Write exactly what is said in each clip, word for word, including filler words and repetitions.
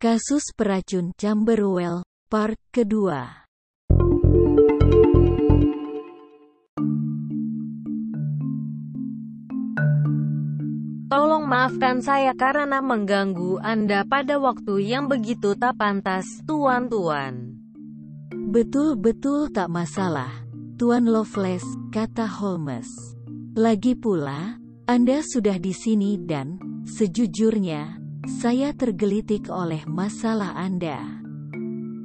Kasus Peracun Camberwell, Part Kedua. Tolong maafkan saya karena mengganggu Anda pada waktu yang begitu tak pantas, tuan-tuan. Betul-betul tak masalah, Tuan Lovelace, kata Holmes. Lagi pula, Anda sudah di sini dan, sejujurnya, saya tergelitik oleh masalah Anda.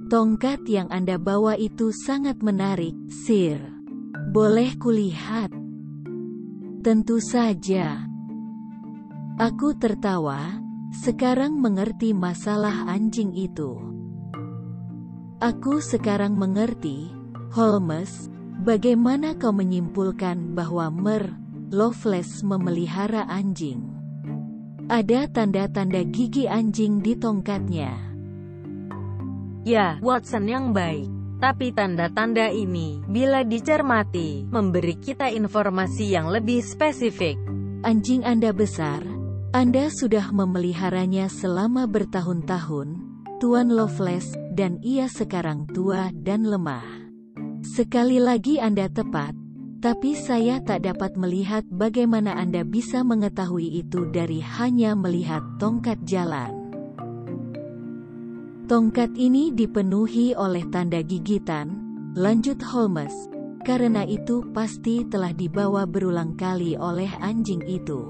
Tongkat yang Anda bawa itu sangat menarik, Sir. Boleh kulihat? Tentu saja. Aku tertawa, sekarang mengerti masalah anjing itu. Aku sekarang mengerti, Holmes, bagaimana kau menyimpulkan bahwa Mister Lovelace memelihara anjing. Ada tanda-tanda gigi anjing di tongkatnya. Ya, Watson yang baik. Tapi tanda-tanda ini, bila dicermati, memberi kita informasi yang lebih spesifik. Anjing Anda besar. Anda sudah memeliharanya selama bertahun-tahun, Tuan Lovelace, dan ia sekarang tua dan lemah. Sekali lagi Anda tepat. Tapi saya tak dapat melihat bagaimana Anda bisa mengetahui itu dari hanya melihat tongkat jalan. Tongkat ini dipenuhi oleh tanda gigitan, lanjut Holmes, karena itu pasti telah dibawa berulang kali oleh anjing itu.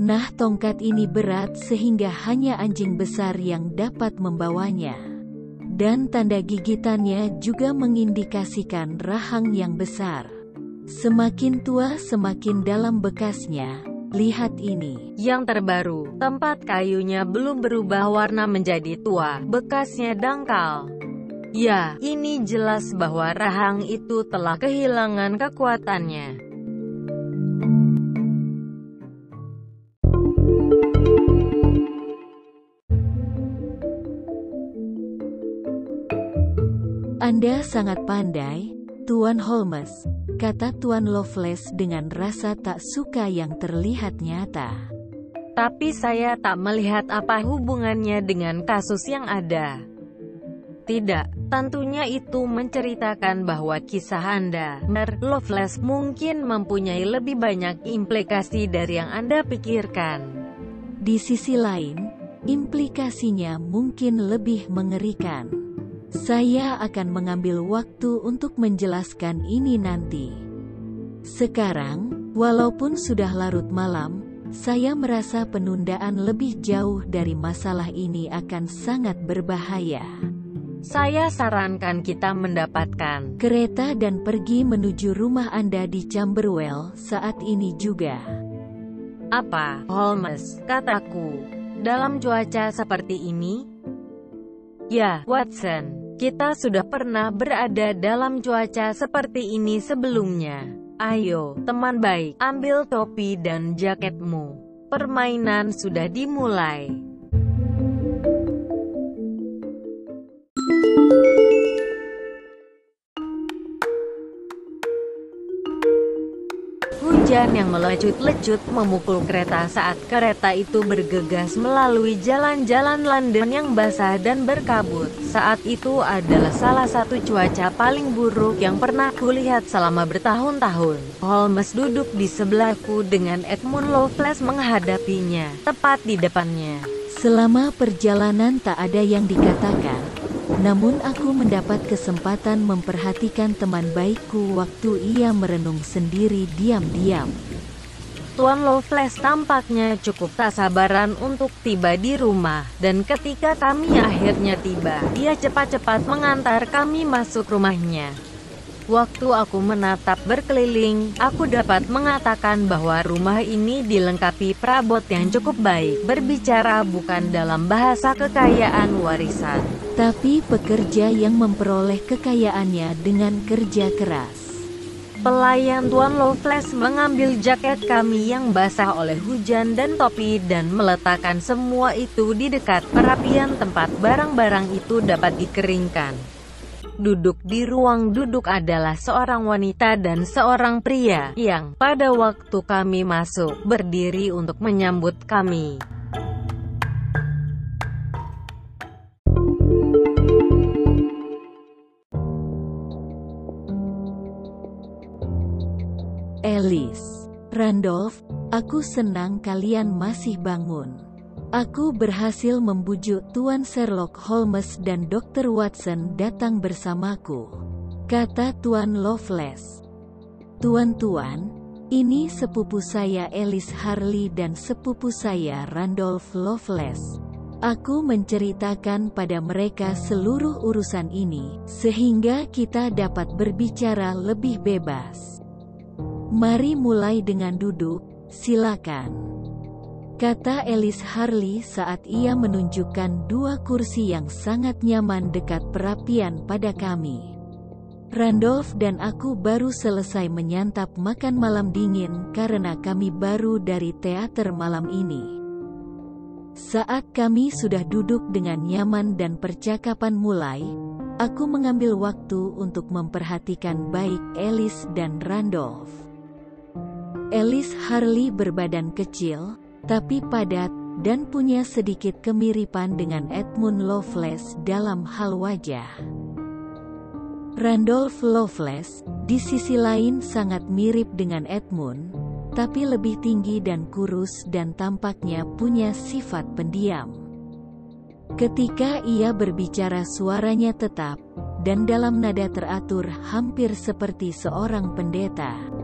Nah, tongkat ini berat sehingga hanya anjing besar yang dapat membawanya. Dan tanda gigitannya juga mengindikasikan rahang yang besar. Semakin tua semakin dalam bekasnya. Lihat ini. Yang terbaru, tempat kayunya belum berubah warna menjadi tua, bekasnya dangkal. Ya, ini jelas bahwa rahang itu telah kehilangan kekuatannya. Anda sangat pandai, Tuan Holmes, kata Tuan Lovelace dengan rasa tak suka yang terlihat nyata. Tapi saya tak melihat apa hubungannya dengan kasus yang ada. Tidak, tentunya itu menceritakan bahwa kisah Anda, Mister Lovelace, mungkin mempunyai lebih banyak implikasi dari yang Anda pikirkan. Di sisi lain, implikasinya mungkin lebih mengerikan. Saya akan mengambil waktu untuk menjelaskan ini nanti. Sekarang, walaupun sudah larut malam, saya merasa penundaan lebih jauh dari masalah ini akan sangat berbahaya. Saya sarankan kita mendapatkan kereta dan pergi menuju rumah Anda di Camberwell saat ini juga. Apa, Holmes, kataku, dalam cuaca seperti ini? Ya, Watson. Kita sudah pernah berada dalam cuaca seperti ini sebelumnya. Ayo, teman baik, ambil topi dan jaketmu. Permainan sudah dimulai. Hujan yang melecut-lecut memukul kereta saat kereta itu bergegas melalui jalan-jalan London yang basah dan berkabut. Saat itu adalah salah satu cuaca paling buruk yang pernah kulihat selama bertahun-tahun. Holmes duduk di sebelahku dengan Edmund Lovelace menghadapinya, tepat di depannya. Selama perjalanan tak ada yang dikatakan, namun aku mendapat kesempatan memperhatikan teman baikku waktu ia merenung sendiri diam-diam. Tuan Lovelace tampaknya cukup tak sabaran untuk tiba di rumah, dan ketika kami akhirnya tiba, dia cepat-cepat mengantar kami masuk rumahnya. Waktu aku menatap berkeliling, aku dapat mengatakan bahwa rumah ini dilengkapi perabot yang cukup baik, berbicara bukan dalam bahasa kekayaan warisan, tapi pekerja yang memperoleh kekayaannya dengan kerja keras. Pelayan Tuan Lovelace mengambil jaket kami yang basah oleh hujan dan topi dan meletakkan semua itu di dekat perapian tempat barang-barang itu dapat dikeringkan. Duduk di ruang duduk adalah seorang wanita dan seorang pria yang pada waktu kami masuk berdiri untuk menyambut kami. Elise, Randolph, aku senang kalian masih bangun. Aku berhasil membujuk Tuan Sherlock Holmes dan dokter Watson datang bersamaku," kata Tuan Lovelace. "Tuan-tuan, ini sepupu saya Elise Harley dan sepupu saya Randolph Lovelace. Aku menceritakan pada mereka seluruh urusan ini, sehingga kita dapat berbicara lebih bebas. Mari mulai dengan duduk, silakan," kata Elise Harley saat ia menunjukkan dua kursi yang sangat nyaman dekat perapian pada kami. "Randolph dan aku baru selesai menyantap makan malam dingin karena kami baru dari teater malam ini." Saat kami sudah duduk dengan nyaman dan percakapan mulai, aku mengambil waktu untuk memperhatikan baik Elise dan Randolph. Elise Harley berbadan kecil, tapi padat, dan punya sedikit kemiripan dengan Edmund Lovelace dalam hal wajah. Randolph Lovelace, di sisi lain sangat mirip dengan Edmund, tapi lebih tinggi dan kurus dan tampaknya punya sifat pendiam. Ketika ia berbicara suaranya tetap, dan dalam nada teratur hampir seperti seorang pendeta.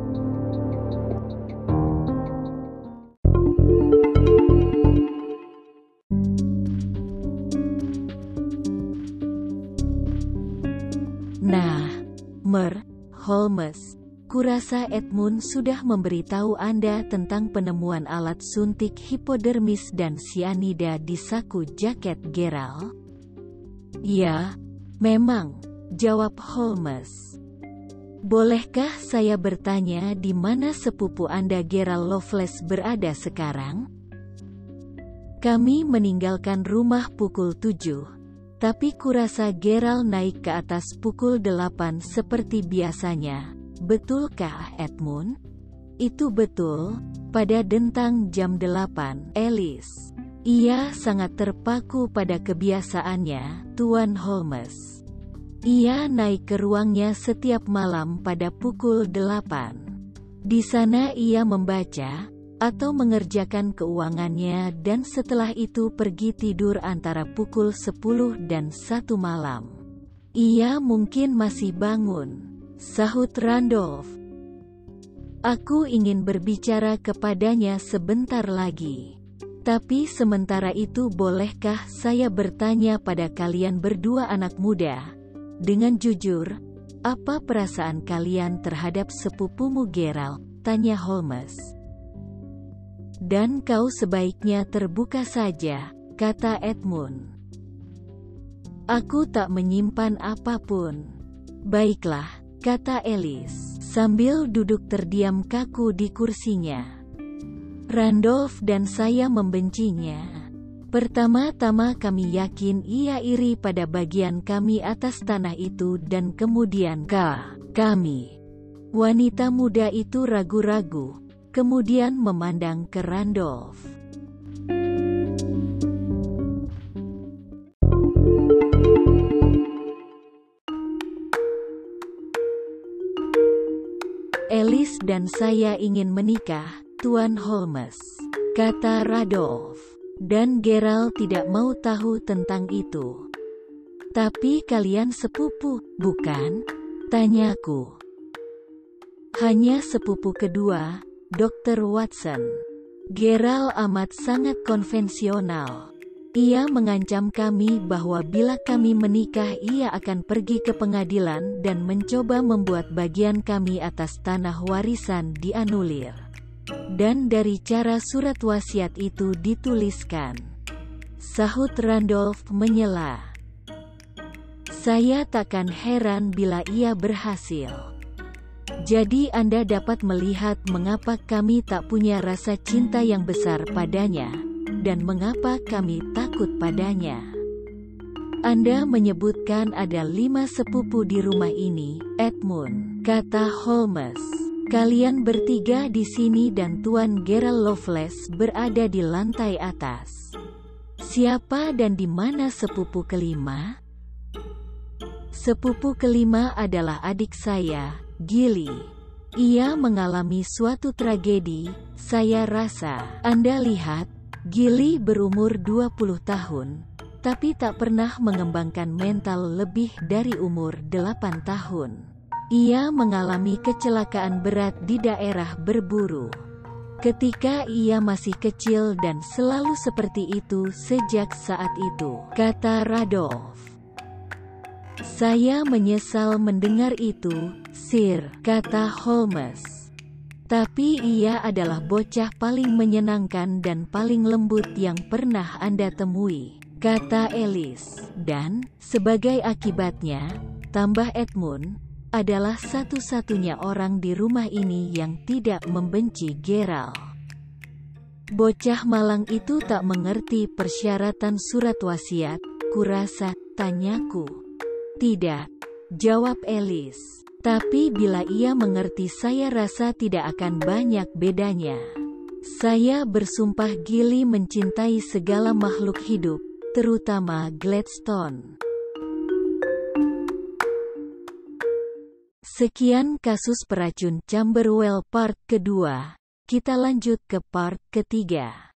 "Nah, Mer, Holmes, kurasa Edmund sudah memberitahu Anda tentang penemuan alat suntik hipodermis dan sianida di saku jaket Gerald?" "Ya, memang," jawab Holmes. "Bolehkah saya bertanya di mana sepupu Anda Gerald Lovelace berada sekarang?" "Kami meninggalkan rumah pukul tujuh. Tapi kurasa Gerald naik ke atas pukul delapan seperti biasanya, betulkah Edmund?" "Itu betul, pada dentang jam delapan, Elise. Ia sangat terpaku pada kebiasaannya, Tuan Holmes. Ia naik ke ruangnya setiap malam pada pukul delapan. Di sana ia membaca, atau mengerjakan keuangannya dan setelah itu pergi tidur antara pukul sepuluh dan satu malam." "Ia mungkin masih bangun," sahut Randolph. "Aku ingin berbicara kepadanya sebentar lagi. Tapi sementara itu bolehkah saya bertanya pada kalian berdua anak muda, dengan jujur, apa perasaan kalian terhadap sepupumu Gerald?" tanya Holmes. "Dan kau sebaiknya terbuka saja," kata Edmund. "Aku tak menyimpan apapun." "Baiklah," kata Elise, sambil duduk terdiam kaku di kursinya. "Randolph dan saya membencinya. Pertama-tama kami yakin ia iri pada bagian kami atas tanah itu dan kemudian ka, kami. Wanita muda itu ragu-ragu, kemudian memandang ke Randolph. "Elise dan saya ingin menikah, Tuan Holmes," kata Randolph. "Dan Gerald tidak mau tahu tentang itu." "Tapi kalian sepupu, bukan?" tanyaku. "Hanya sepupu kedua, dokter Watson. Gerald amat sangat konvensional. Ia mengancam kami bahwa bila kami menikah ia akan pergi ke pengadilan dan mencoba membuat bagian kami atas tanah warisan dianulir. Dan dari cara surat wasiat itu dituliskan," sahut Randolph menyela. "Saya takkan heran bila ia berhasil. Jadi Anda dapat melihat mengapa kami tak punya rasa cinta yang besar padanya, dan mengapa kami takut padanya." "Anda menyebutkan ada lima sepupu di rumah ini, Edmund," kata Holmes. "Kalian bertiga di sini dan Tuan Gerald Lovelace berada di lantai atas. Siapa dan di mana sepupu kelima?" "Sepupu kelima adalah adik saya, Gili. Ia mengalami suatu tragedi, saya rasa. Anda lihat, Gili berumur dua puluh tahun, tapi tak pernah mengembangkan mental lebih dari umur delapan tahun. Ia mengalami kecelakaan berat di daerah berburu. Ketika ia masih kecil dan selalu seperti itu sejak saat itu, kata Randolph. Saya menyesal mendengar itu, Sir, kata Holmes. Tapi ia adalah bocah paling menyenangkan dan paling lembut yang pernah Anda temui, kata Elise. Dan, sebagai akibatnya, tambah Edmund, adalah satu-satunya orang di rumah ini yang tidak membenci Gerald. Bocah malang itu tak mengerti persyaratan surat wasiat, kurasa, tanyaku. Tidak, jawab Elise. Tapi bila ia mengerti, saya rasa tidak akan banyak bedanya. Saya bersumpah Gili mencintai segala makhluk hidup, terutama Gladstone. Sekian kasus peracun Camberwell part kedua. Kita lanjut ke part ketiga.